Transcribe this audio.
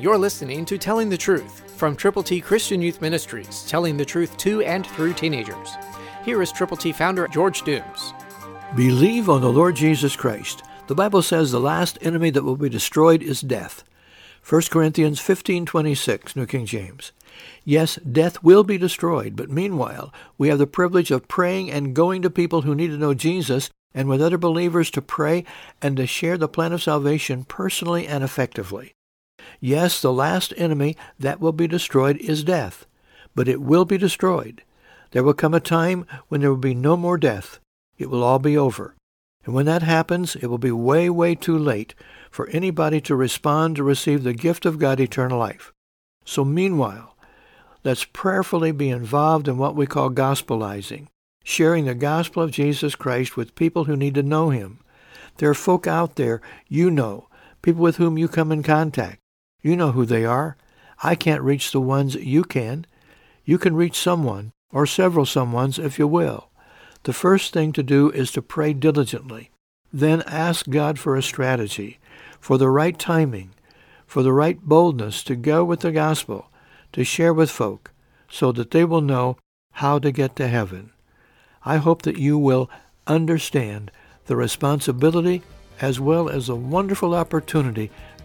You're listening to Telling the Truth from Triple T Christian Youth Ministries, telling the truth to and through teenagers. Here is Triple T founder George Dooms. Believe on the Lord Jesus Christ. The Bible says the last enemy that will be destroyed is death. 1 Corinthians 15:26, New King James. Yes, death will be destroyed, but meanwhile, we have the privilege of praying and going to people who need to know Jesus and with other believers to pray and to share the plan of salvation personally and effectively. Yes, the last enemy that will be destroyed is death, but it will be destroyed. There will come a time when there will be no more death. It will all be over. And when that happens, it will be way, way too late for anybody to respond to receive the gift of God, eternal life. So meanwhile, let's prayerfully be involved in what we call gospelizing, sharing the gospel of Jesus Christ with people who need to know him. There are folk out there you know, people with whom you come in contact. You know who they are. I can't reach the ones you can. You can reach someone or several someones if you will. The first thing to do is to pray diligently. Then ask God for a strategy, for the right timing, for the right boldness to go with the gospel, to share with folk, so that they will know how to get to heaven. I hope that you will understand the responsibility as well as the wonderful opportunity